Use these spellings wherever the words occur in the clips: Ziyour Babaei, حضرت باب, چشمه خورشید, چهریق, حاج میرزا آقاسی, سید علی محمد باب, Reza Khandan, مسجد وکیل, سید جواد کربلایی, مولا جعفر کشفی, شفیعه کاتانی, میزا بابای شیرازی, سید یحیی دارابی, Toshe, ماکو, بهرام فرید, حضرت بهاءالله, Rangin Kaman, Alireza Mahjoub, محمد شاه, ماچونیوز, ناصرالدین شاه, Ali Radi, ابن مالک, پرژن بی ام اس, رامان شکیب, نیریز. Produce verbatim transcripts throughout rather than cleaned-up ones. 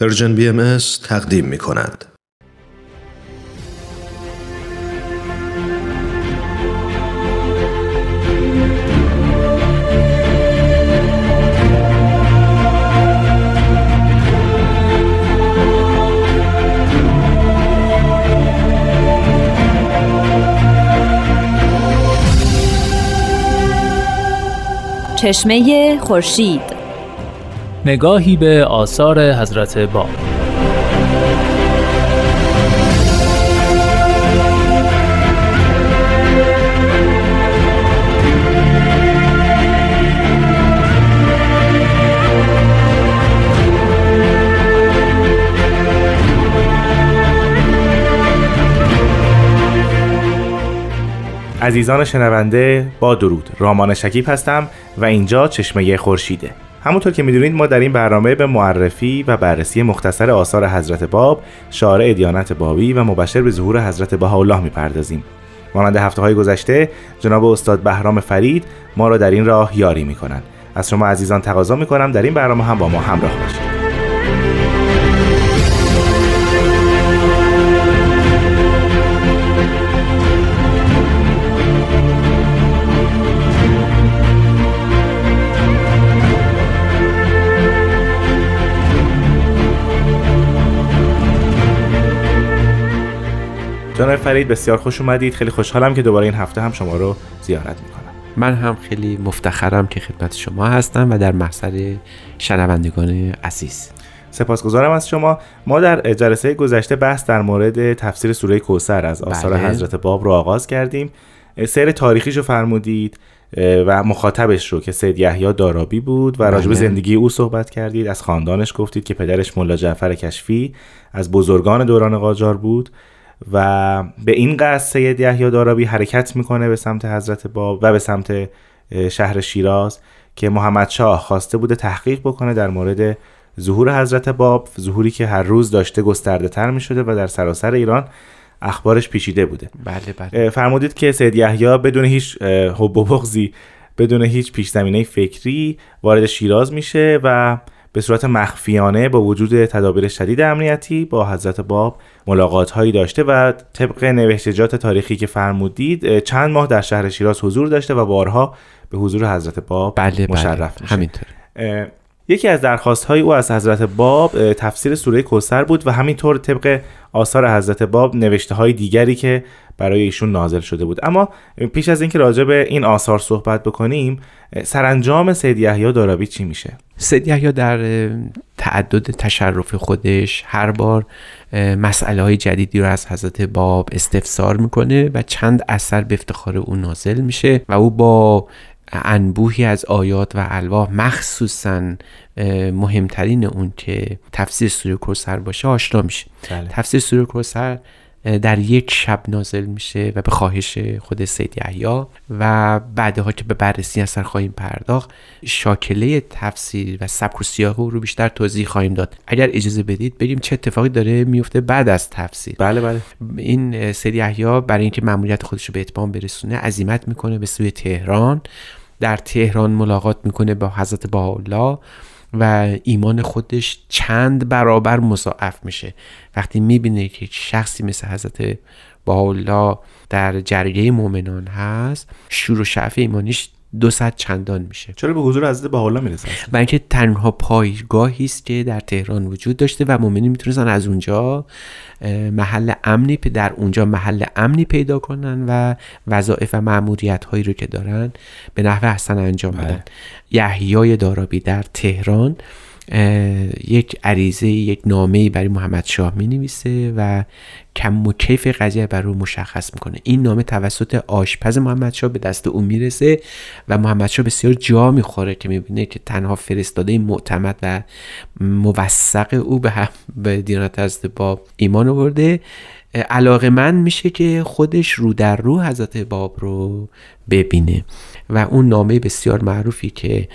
پرژن بی ام اس تقدیم می کند. چشمه خورشید، نگاهی به آثار حضرت باب. عزیزان شنونده، با درود، رامان شکیب هستم و اینجا چشمه خورشیده. همونطور که میدونید ما در این برنامه به معرفی و بررسی مختصر آثار حضرت باب، شارع دیانت بابی و مبشر به ظهور حضرت بهاءالله میپردازیم. مانند هفته‌های گذشته جناب استاد بهرام فرید ما را در این راه یاری میکنند. از شما عزیزان تقاضا میکنم در این برنامه هم با ما همراه باشید. جناب فرید بسیار خوش اومدید. خیلی خوشحالم که دوباره این هفته هم شما رو زیارت میکنم. من هم خیلی مفتخرم که خدمت شما هستم و در محضر شنوندگان عزیز. سپاسگزارم از شما. ما در جلسه گذشته بحث در مورد تفسیر سوره کوثر از آثار بله. حضرت باب رو آغاز کردیم. سیر تاریخیش رو فرمودید و مخاطبش رو که سید یحیی دارابی بود و راجب زندگی او صحبت کردید. از خاندانش گفتید که پدرش مولا جعفر کشفی از بزرگان دوران قاجار بود و به این قصد سید یحیی دارابی حرکت میکنه به سمت حضرت باب و به سمت شهر شیراز که محمد شاه خواسته بوده تحقیق بکنه در مورد ظهور حضرت باب، ظهوری که هر روز داشته گسترده تر میشده و در سراسر ایران اخبارش پیچیده بوده. بله بله. فرمودید که سید یحیی بدون هیچ حب و بغضی، بدون هیچ پیش زمینه فکری وارد شیراز میشه و به صورت مخفیانه با وجود تدابیر شدید امنیتی با حضرت باب ملاقات هایی داشته و طبق نوشتجات تاریخی که فرمودید چند ماه در شهر شیراز حضور داشته و بارها به حضور حضرت باب بله مشرف بله. میشه. همینطور. یکی از درخواست های او از حضرت باب تفسیر سوره کوثر بود و همینطور طبق آثار حضرت باب نوشته های دیگری که برای ایشون نازل شده بود. اما پیش از اینکه راجع به این آثار صحبت بکنیم، سرانجام سید یحیی دارابی چی میشه؟ سید یحیی در تعدد تشرف خودش هر بار مسئله های جدیدی رو از حضرت باب استفسار میکنه و چند اثر به افتخار او نازل میشه و او با انبوهی از آیات و الواح، مخصوصاً مهمترین اون که تفسیر سوره کوثر باشه، آشنا میشه. بله. تفسیر سوره کوثر در یک شب نازل میشه و به خواهش خود سید یحیی و بعدها که به بررسی اثر خواهیم پرداخت شاکله تفسیر و سبک و سیاق رو بیشتر توضیح خواهیم داد. اگر اجازه بدید بگیم چه اتفاقی داره میفته بعد از تفسیر. بله بله. این سید یحیی برای اینکه مأموریت خودش رو به اتمام برسونه عزیمت میکنه به سوی تهران. در تهران ملاقات میکنه با حضرت بهاءالله و ایمان خودش چند برابر مضاعف میشه وقتی میبینه که شخصی مثل حضرت بهاءالله در جریه مؤمنان هست. شور و شعف ایمانیش دوصد چندان میشه. چرا به حضور حضرت بهاءالله میرسه؟ برای اینکه تنها پایگاهی است که در تهران وجود داشته و مؤمنین میتونن از اونجا محل امنی در اونجا محل امنی پیدا کنن و وظایف و مأموریت هایی رو که دارن به نحو احسن انجام بدن. یحیی دارابی در تهران یک عریضه، یک نامه‌ای برای محمد شاه می‌نویسه و کم و کیف قضیه برای او مشخص می‌کنه. این نامه توسط آشپز محمد شاه به دست او میرسه و محمد شاه بسیار جا می‌خوره که می‌بینه که تنها فرستاده معتمد و موثق او به هم به دیانت حضرت باب ایمان آورده. علاقه‌مند میشه که خودش رو در رو حضرت باب رو ببینه و اون نامه بسیار معروفی که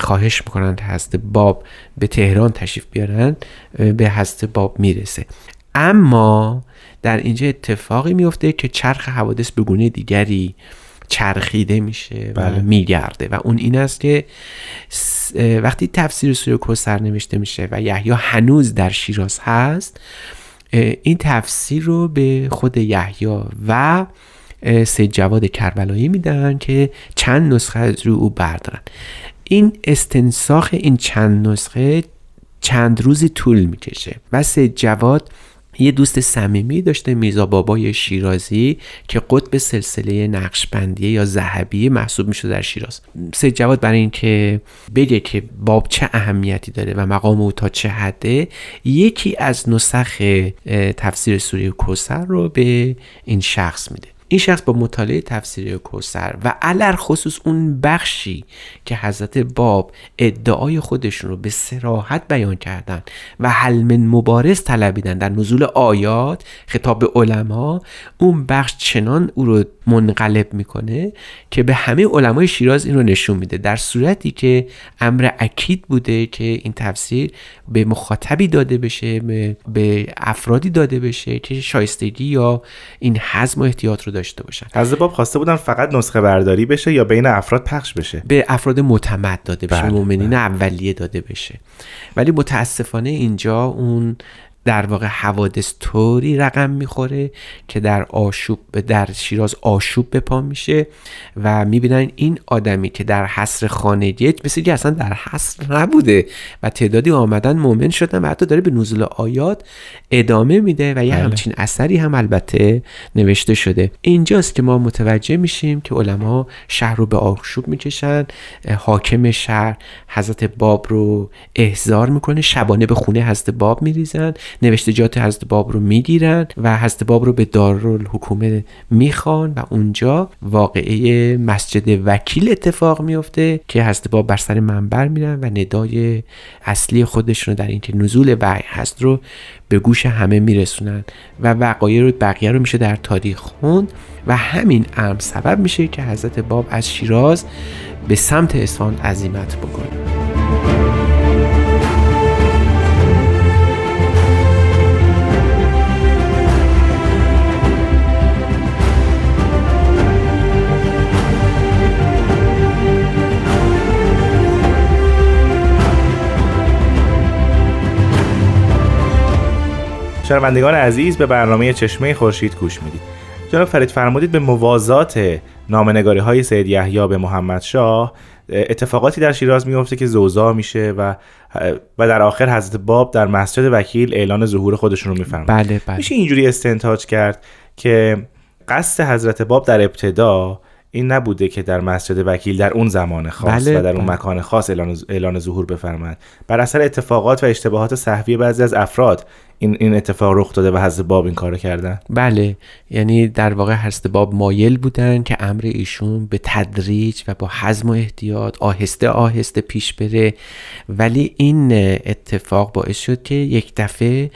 خواهش میکنند حضرت باب به تهران تشریف بیارن به حضرت باب میرسه. اما در اینجا اتفاقی میفته که چرخ حوادث به گونه دیگری چرخیده میشه و بله. میگرده و اون این است که وقتی تفسیر سوره کوثر نوشته میشه و یحیی هنوز در شیراز هست، این تفسیر رو به خود یحیی و سید جواد کربلایی میدن که چند نسخه از رو او بردارن. این استنساخ این چند نسخه چند روزی طول میکشه و سید جواد یه دوست صمیمی داشته، میزا بابای شیرازی، که قطب سلسله نقشبندیه یا ذهبیه محسوب میشه در شیراز. سید جواد برای این که بگه که باب چه اهمیتی داره و مقام او تا چه حده، یکی از نسخ تفسیر سوره کوثر رو به این شخص میده. این شخص با مطالعه تفسیر کوثر و علر خصوص اون بخشی که حضرت باب ادعای خودشون رو به صراحت بیان کردن و حل من مبارز طلبیدن در نزول آیات خطاب به علما، اون بخش چنان او رو منقلب میکنه که به همه علمای شیراز این رو نشون میده، در صورتی که امر اکید بوده که این تفسیر به مخاطبی داده بشه، به افرادی داده بشه که شایستگی یا این حزم و احتیاط رو داشته باشن. حضرت باب خواسته بودن فقط نسخه برداری بشه یا بین افراد پخش بشه، به افراد معتمد داده بشه، به مؤمنین اولیه داده بشه، ولی متاسفانه اینجا اون در واقع حوادث طوری رقم میخوره که در آشوب در شیراز آشوب به پا میشه و میبینن این آدمی که در حصر خانگی مثل که اصلا در حصر نبوده و تعدادی آمدن مؤمن شدن و حتی داره به نزول آیات ادامه میده و یه همچین اثری هم البته نوشته شده. اینجاست که ما متوجه میشیم که علما شهر رو به آشوب میکشن، حاکم شهر حضرت باب رو احضار میکنه، شبانه به خونه حضرت باب میریزن، نوشتجات حضرت باب رو میگیرن و حضرت باب رو به دارالحکومه میخوان و اونجا واقعه مسجد وکیل اتفاق میفته که حضرت باب بر سر منبر میرن و ندای اصلی خودشون رو در این که نزول وحی هست رو به گوش همه میرسونن و وقایع رو بقیه رو میشه در تاریخ خوند و همین امر سبب میشه که حضرت باب از شیراز به سمت اصفهان عزیمت بکنه. شنوندگان عزیز، به برنامه چشمه خورشید گوش میدید. جناب فرید، فرمودید به موازات نامه‌نگاری های سید یحیی به محمد شاه اتفاقاتی در شیراز میفته که زوزا میشه و و در آخر حضرت باب در مسجد وکیل اعلان ظهور خودشون رو میفرمایند. بله بله. میشه اینجوری استنتاج کرد که قصد حضرت باب در ابتدا این نبوده که در مسجد وکیل در اون زمان خاص بله و در اون بله. مکان خاص اعلان اعلان ظهور بفرماید. بر اثر اتفاقات و اشتباهات سهوی بعضی از افراد این این اتفاق رخ داده و حضرت باب این کارو کردن. بله، یعنی در واقع حضرت باب مایل بودن که امر ایشون به تدریج و با حزم و احتیاط آهسته آهسته پیش بره، ولی این اتفاق باعث شد که یک دفعه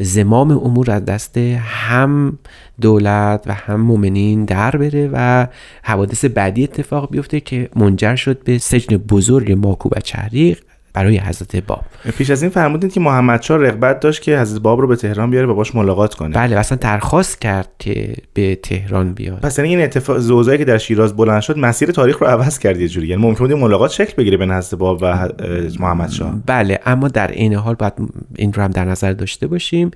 زمام امور از دست هم دولت و هم مؤمنین در بره و حوادث بعدی اتفاق بیفته که منجر شد به سجن بزرگ ماکو و چهریق برای حضرت باب. پیش از این فرمودین که محمد شاه رغبت داشت که حضرت باب رو به تهران بیاره و باش ملاقات کنه. بله، اصلا درخواست کرد که به تهران بیاد. پس این اتفاق زوزایی که در شیراز بلند شد مسیر تاریخ رو عوض کرد یه جوری، یعنی ممکن بود ملاقات شکل بگیره بین حضرت باب و محمد شاه. بله، اما در عین حال باید این رو هم در نظر داشته باشیم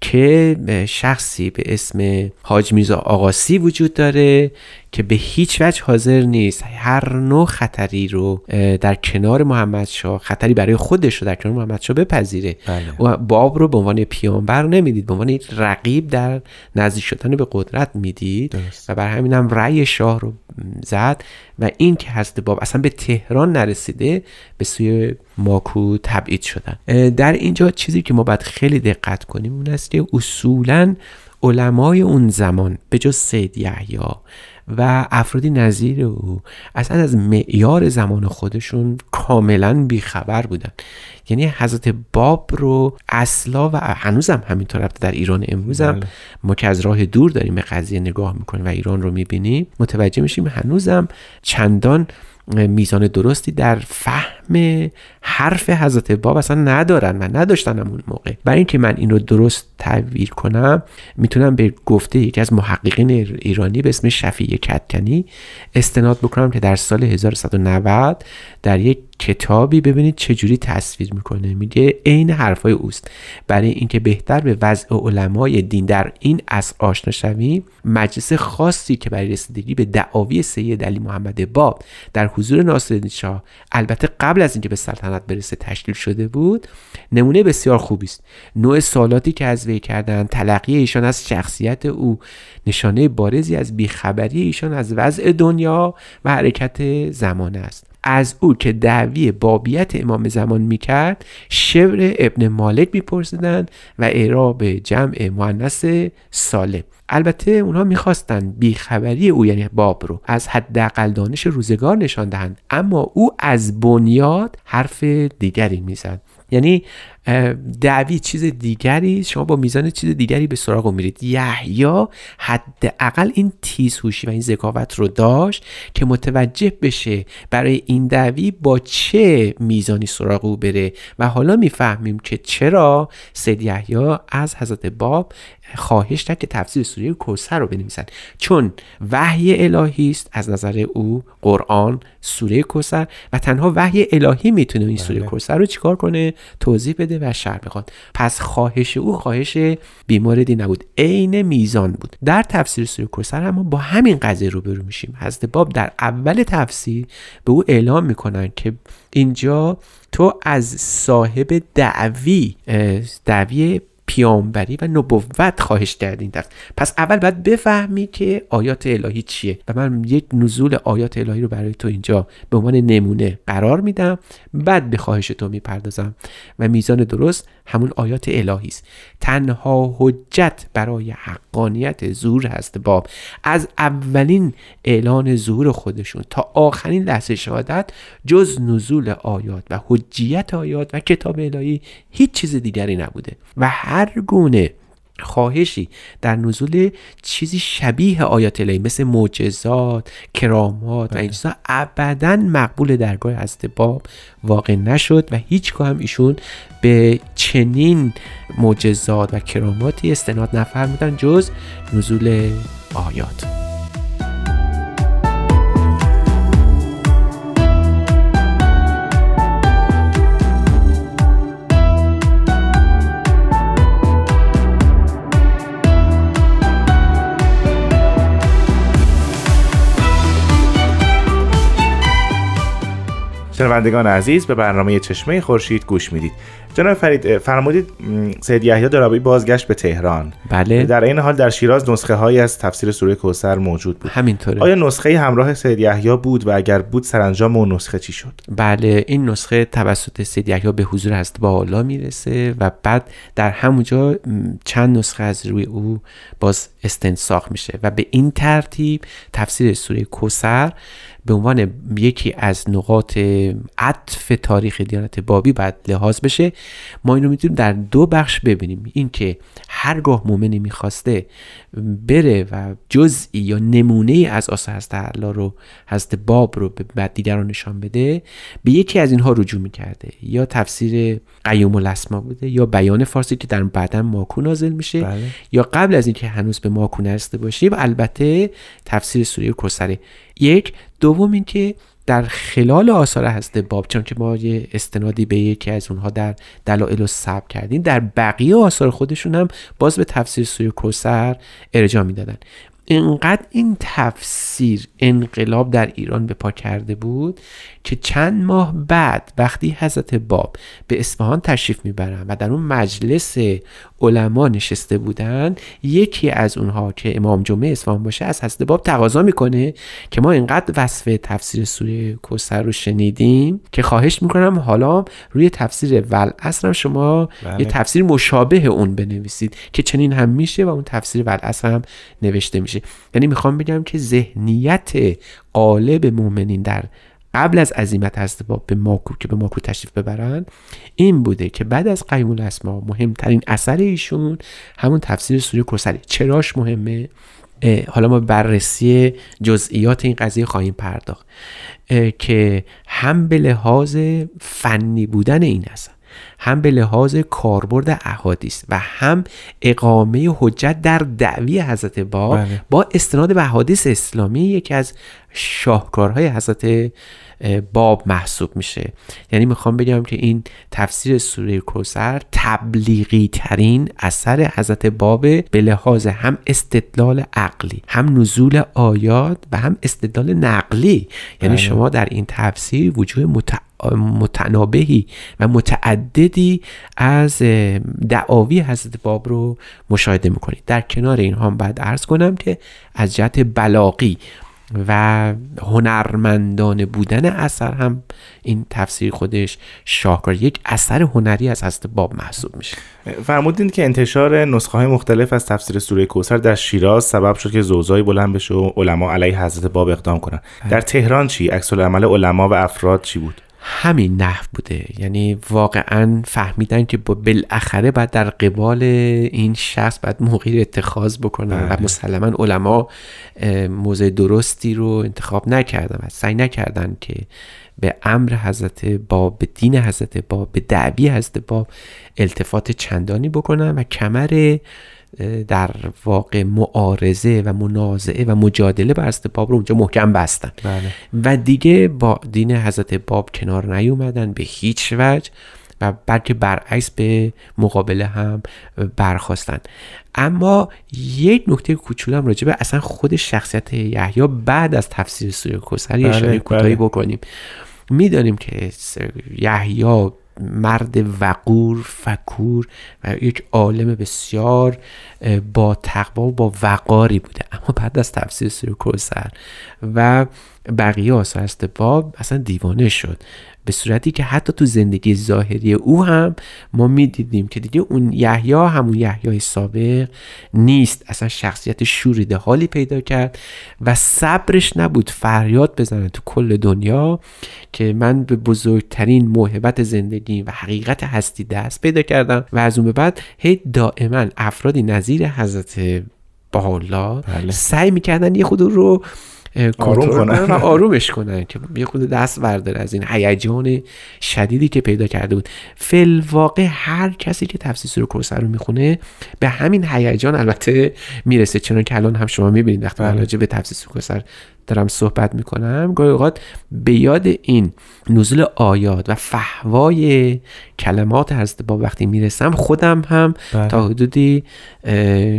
که شخصی به اسم حاج میرزا آقاسی وجود داره که به هیچ وجه حاضر نیست هر نوع خطری رو در کنار محمد شاه، خطری برای خودش رو در کنار محمد شاه بپذیره. بله. و باب رو به عنوان پیامبر نمیدید، به عنوان یک رقیب در نزدیک شدن به قدرت میدید و بر همین هم رأی شاه رو زد و این که حضرت باب اصلا به تهران نرسیده به سوی ماکو تبعید شدن. در اینجا چیزی که ما باید خیلی دقت کنیم اون است که اصولاً علمای اون زمان به جز سید یحیی و افرادی نظیر او اصلا از معیار زمان خودشون کاملا بیخبر بودن، یعنی حضرت باب رو اصلا و هنوزم همینطور رفته در ایران امروزم بله. ما که از راه دور داریم به قضیه نگاه میکنیم و ایران رو میبینیم متوجه میشیم هنوزم چندان میزان درستی در فهم فهم حرف حضرت باب اصلا ندارن و نداشتنم اون موقع. برای اینکه من این رو درست تعبیر کنم میتونم به گفته یکی از محققین ایرانی به اسم شفیعه کاتانی استناد بکنم که در سال هزار و صد و نود در یک کتابی ببینید چجوری تصویر میکنه، میگه این حرفای اوست. برای اینکه بهتر به وضع علمای دین در این عصر آشنا شویم، مجلس خاصی که برای رسیدگی به دعاوی سید علی محمد باب در حضور ناصرالدین شاه، البته قبل از اینکه به سلطنت برسه، تشکیل شده بود، نمونه بسیار خوبی است. نوع سوالاتی که از وی کردند، تلقی ایشان از شخصیت او، نشانه بارزی از بیخبری ایشان از وضع دنیا و حرکت زمان است. از او که دعوی بابیت امام زمان میکرد، شعر ابن مالک میپرسیدند و اعراب جمع مؤنث سالم. البته اونها میخواستن بیخبری او یعنی باب رو از حداقل دانش روزگار نشان دهند، اما او از بنیاد حرف دیگری میزد. یعنی دعوی چیز دیگری، شما با میزان چیز دیگری به سراغ میرید. یحیی حداقل این تیزهوشی و این ذکاوت رو داشت که متوجه بشه برای این دعوی با چه میزانی سراغ او بره و حالا میفهمیم که چرا سید یحیی از حضرت باب خواهش کرد که تفسیر سوره کوثر رو بنویسن، چون وحی الهی است از نظر او قرآن سوره کوثر و تنها وحی الهی میتونه این سوره کوثر رو چیکار کنه، توضیح بده و شرح بخواد. پس خواهش او خواهش بیماردی نبود، عین میزان بود. در تفسیر سوره کوثر اما با همین قضیه روبرو میشیم. حضرت باب در اول تفسیر به او اعلام میکنن که اینجا تو از صاحب دعوی دعوی پیامبری و نبوت خواهش کردین. پس اول باید بفهمی که آیات الهی چیه و من یک نزول آیات الهی رو برای تو اینجا به عنوان نمونه قرار میدم، بعد به خواهش تو میپردازم و میزان درست همون آیات الهی است. تنها حجت برای حقانیت ظهور هست باب از اولین اعلان ظهور خودشون تا آخرین لحظه شهادت جز نزول آیات و حجیت آیات و کتاب الهی هیچ چیز دیگری نبوده و هر گونه خواهشی در نزول چیزی شبیه آیات الهی مثل معجزات، کرامات بله. و این چیزا ابداً مقبول درگاه حضرت باب واقع نشد و هیچگاه هم ایشون به چنین معجزات و کراماتی استناد نفرمودن جز نزول آیات. شنوندگان عزیز، به برنامه چشمه خورشید گوش میدید. جناب فرید، فرمودید سید یحیی دارابی بازگشت به تهران. بله. در این حال در شیراز نسخه هایی از تفسیر سوره کوثر موجود بود. همینطوره. آیا نسخه همراه سید یحیی بود و اگر بود سرانجام اون نسخه چی شد؟ بله، این نسخه توسط سید یحیی به حضور حضرت بهاءالله میرسه و بعد در همونجا چند نسخه از روی او باز استنساخ میشه و به این ترتیب تفسیر سوره کوثر به عنوان یکی از نقاط عطف تاریخ دیانت بابی باید لحاظ بشه. ما این رو میتونیم در دو بخش ببینیم، این که هرگاه مومنی میخواسته بره و جزئی یا نمونه از آثار حضرت اعلی رو حضرت باب رو به دیگران نشان بده، به یکی از اینها رجوع میکرده، یا تفسیر قیوم الاسما بوده یا بیان فارسی که در بعداً ماکو نازل میشه. بله. یا قبل از اینکه هنوز به ماکو نرسیده باشیم البته تفسیر سوره کوثر. یک دوم این که در خلال آثار حضرت باب، چون که ما یه استنادی به یکی از اونها در دلائل و سبب کردیم، در بقیه آثار خودشون هم باز به تفسیر سوره کوثر ارجاع میدادن. اینقدر این تفسیر انقلاب در ایران به پا کرده بود که چند ماه بعد وقتی حضرت باب به اصفهان تشریف میبرن و در اون مجلس علما نشسته بودن، یکی از اونها که امام جمعه اصفهان باشه از حضرت باب تقاضا میکنه که ما اینقدر وصف تفسیر سوره کوثر رو شنیدیم که خواهش میکنم حالا روی تفسیر والعصر هم شما بله. یه تفسیر مشابه اون بنویسید که چنین هم میشه و اون تفسیر والعصر هم نوشته میشه. یعنی میخوام بگم که ذهنیت قالب مؤمنین در قبل از عزیمت هست با به ماکو که به ماکو تشریف ببرن این بوده که بعد از قیوم الاسما مهمترین اثر ایشون همون تفسیر سوره کوثر. چراش مهمه؟ حالا ما بررسی جزئیات این قضیه خواهیم پرداخت، که هم به لحاظ فنی بودن این است، هم به لحاظ کاربرد احادیث و هم اقامه حجت در دعوی حضرت باب بله. با استناد به احادیث اسلامی یکی از شاهکارهای حضرت باب محسوب میشه. یعنی میخوام بگم که این تفسیر سوره کوثر تبلیغی ترین اثر حضرت باب به لحاظ هم استدلال عقلی، هم نزول آیات و هم استدلال نقلی. یعنی بله. شما در این تفسیر وجوه متعالی متنابهی و متعددی از دعاوی حضرت باب رو مشاهده میکنید. در کنار این هم باید عرض کنم که از جهت بلاغی و هنرمندان بودن اثر هم این تفسیر خودش شاهکار، یک اثر هنری از حضرت باب محسوب میشه. فرمودین که انتشار نسخه های مختلف از تفسیر سوره کوثر در شیراز سبب شد که زوزایی بلند بشه و علما علیه حضرت باب اقدام کنن. در تهران چی؟ عکس العمل علما و افراد چی بود؟ همین نحو بوده. یعنی واقعا فهمیدن که بالاخره بعد در قبال این شخص بعد موقعی اتخاذ بکنن و مسلما علما موضع درستی رو انتخاب نکردن و سعی نکردن که به امر حضرت باب، به دین حضرت باب، به دعوی حضرت باب التفات چندانی بکنن و کمر در واقع معارضه و منازعه و مجادله با حضرت باب رو اونجا محکم بستن بله. و دیگه با دین حضرت باب کنار نیومدن به هیچ وجه و بلکه برعکس به مقابله هم برخواستن. اما یک نکته کوچولو هم راجع به اصلا خود شخصیت یحیی بعد از تفسیر سوره کوثر یه اشاره کوتاهی بکنیم. میدانیم که یحیی مرد وقور، فکور و یک عالم بسیار با تقوا و با وقاری بوده، اما بعد از تفسیر سوره کوثر و بقیه آثار حضرت باب اصلا دیوانه شد، به صورتی که حتی تو زندگی ظاهری او هم ما میدیدیم که دیگه اون یحیی همون یحیی سابق نیست. اصلا شخصیت شوریده حالی پیدا کرد و صبرش نبود فریاد بزنه تو کل دنیا که من به بزرگترین موهبت زندگی و حقیقت هستی دست پیدا کردم. و از اون به بعد هی دائما افرادی نظیر حضرت بهاءالله بله. سعی میکردن یه خود رو آروم کنن و آرومش کنن که یه خود دست برداره از این هیجان شدیدی که پیدا کرده بود. فی واقع هر کسی که تفسیر سوره کوثر رو میخونه به همین هیجان البته میرسه، چون که الان هم شما میبینید وقتی راجع به تفسیر سوره کوثر دارم صحبت میکنم گاهی اوقات به یاد این نزول آیات و فحوای کلمات حضرت باب وقتی میرسم خودم هم بله. تا حدودی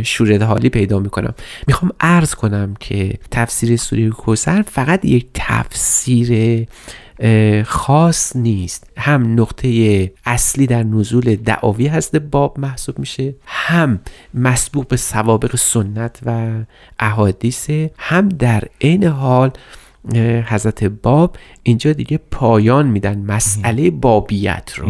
شورت حالی پیدا میکنم. میخوام عرض کنم که تفسیر سوره کوثر فقط یک تفسیر خاص نیست، هم نقطه اصلی در نزول دعاوی حضرت باب محسوب میشه، هم مسبوق به سوابق سنت و احادیث، هم در عین حال حضرت باب اینجا دیگه پایان میدن مسئله بابیت رو.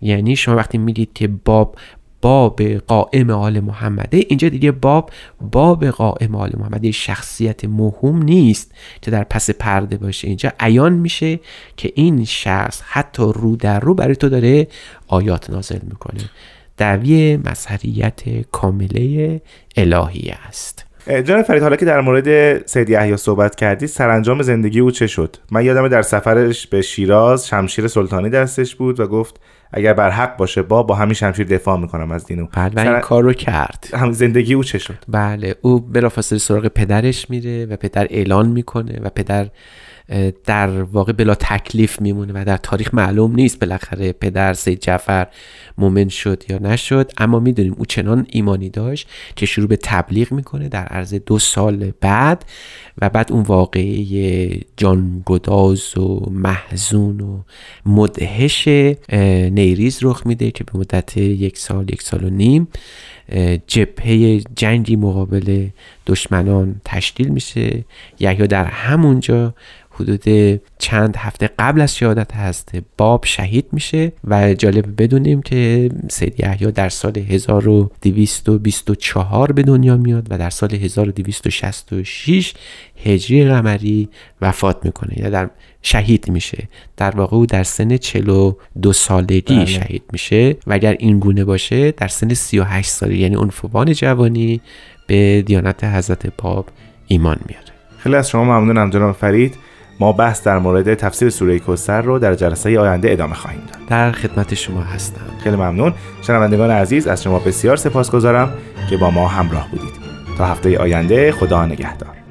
یعنی شما وقتی میگید که باب باب قائم آل محمده، اینجا دیگه باب باب قائم آل محمده شخصیت موهوم نیست که در پس پرده باشه، اینجا عیان میشه که این شخص حتی رو در رو برای تو داره آیات نازل میکنه. دعوی مظهریت کامله الهی است. جناب فرید، حالا که در مورد سید یحیی صحبت کردی، سرانجام زندگی او چه شد؟ من یادمه در سفرش به شیراز شمشیر سلطانی دستش بود و گفت اگر بر حق باشه با با همین شمشیر دفاع میکنم از دینو. بله سر... این کار رو کرد. هم زندگی او چه شد؟ بله او بلافاصله سراغ پدرش میره و پدر اعلان میکنه و پدر در واقع بلا تکلیف میمونه و در تاریخ معلوم نیست بالاخره پدر سید جعفر مومن شد یا نشد. اما میدونیم او چنان ایمانی داشت که شروع به تبلیغ میکنه در عرض دو سال بعد و بعد اون واقعه جانگداز و محزون و مدهش نیریز رخ میده که به مدت یک سال یک سال و نیم جبهه جنگی مقابل دشمنان تشکیل میشه. یحیی در همونجا حدود چند هفته قبل از شهادت حضرت باب شهید میشه و جالب بدونیم که سید یحیی در سال هزار و دویست و بیست و چهار به دنیا میاد و در سال هزار و دویست و شصت و شش هجری قمری وفات میکنه یا در شهید میشه. در واقع او در سن چهل و دو سالگی بله. شهید میشه و اگر این گونه باشه در سن سی و هشت سالگی یعنی عنفوان جوانی به دیانت حضرت باب ایمان میاره. خیلی از شما ممنونم جناب فرید. ما بحث در مورد تفسیر سوره کوثر رو در جلسه آینده ادامه خواهیم داد. در خدمت شما هستم. خیلی ممنون. شنوندگان عزیز، از شما بسیار سپاسگزارم که با ما همراه بودید. تا هفته آینده، خدا نگهدار.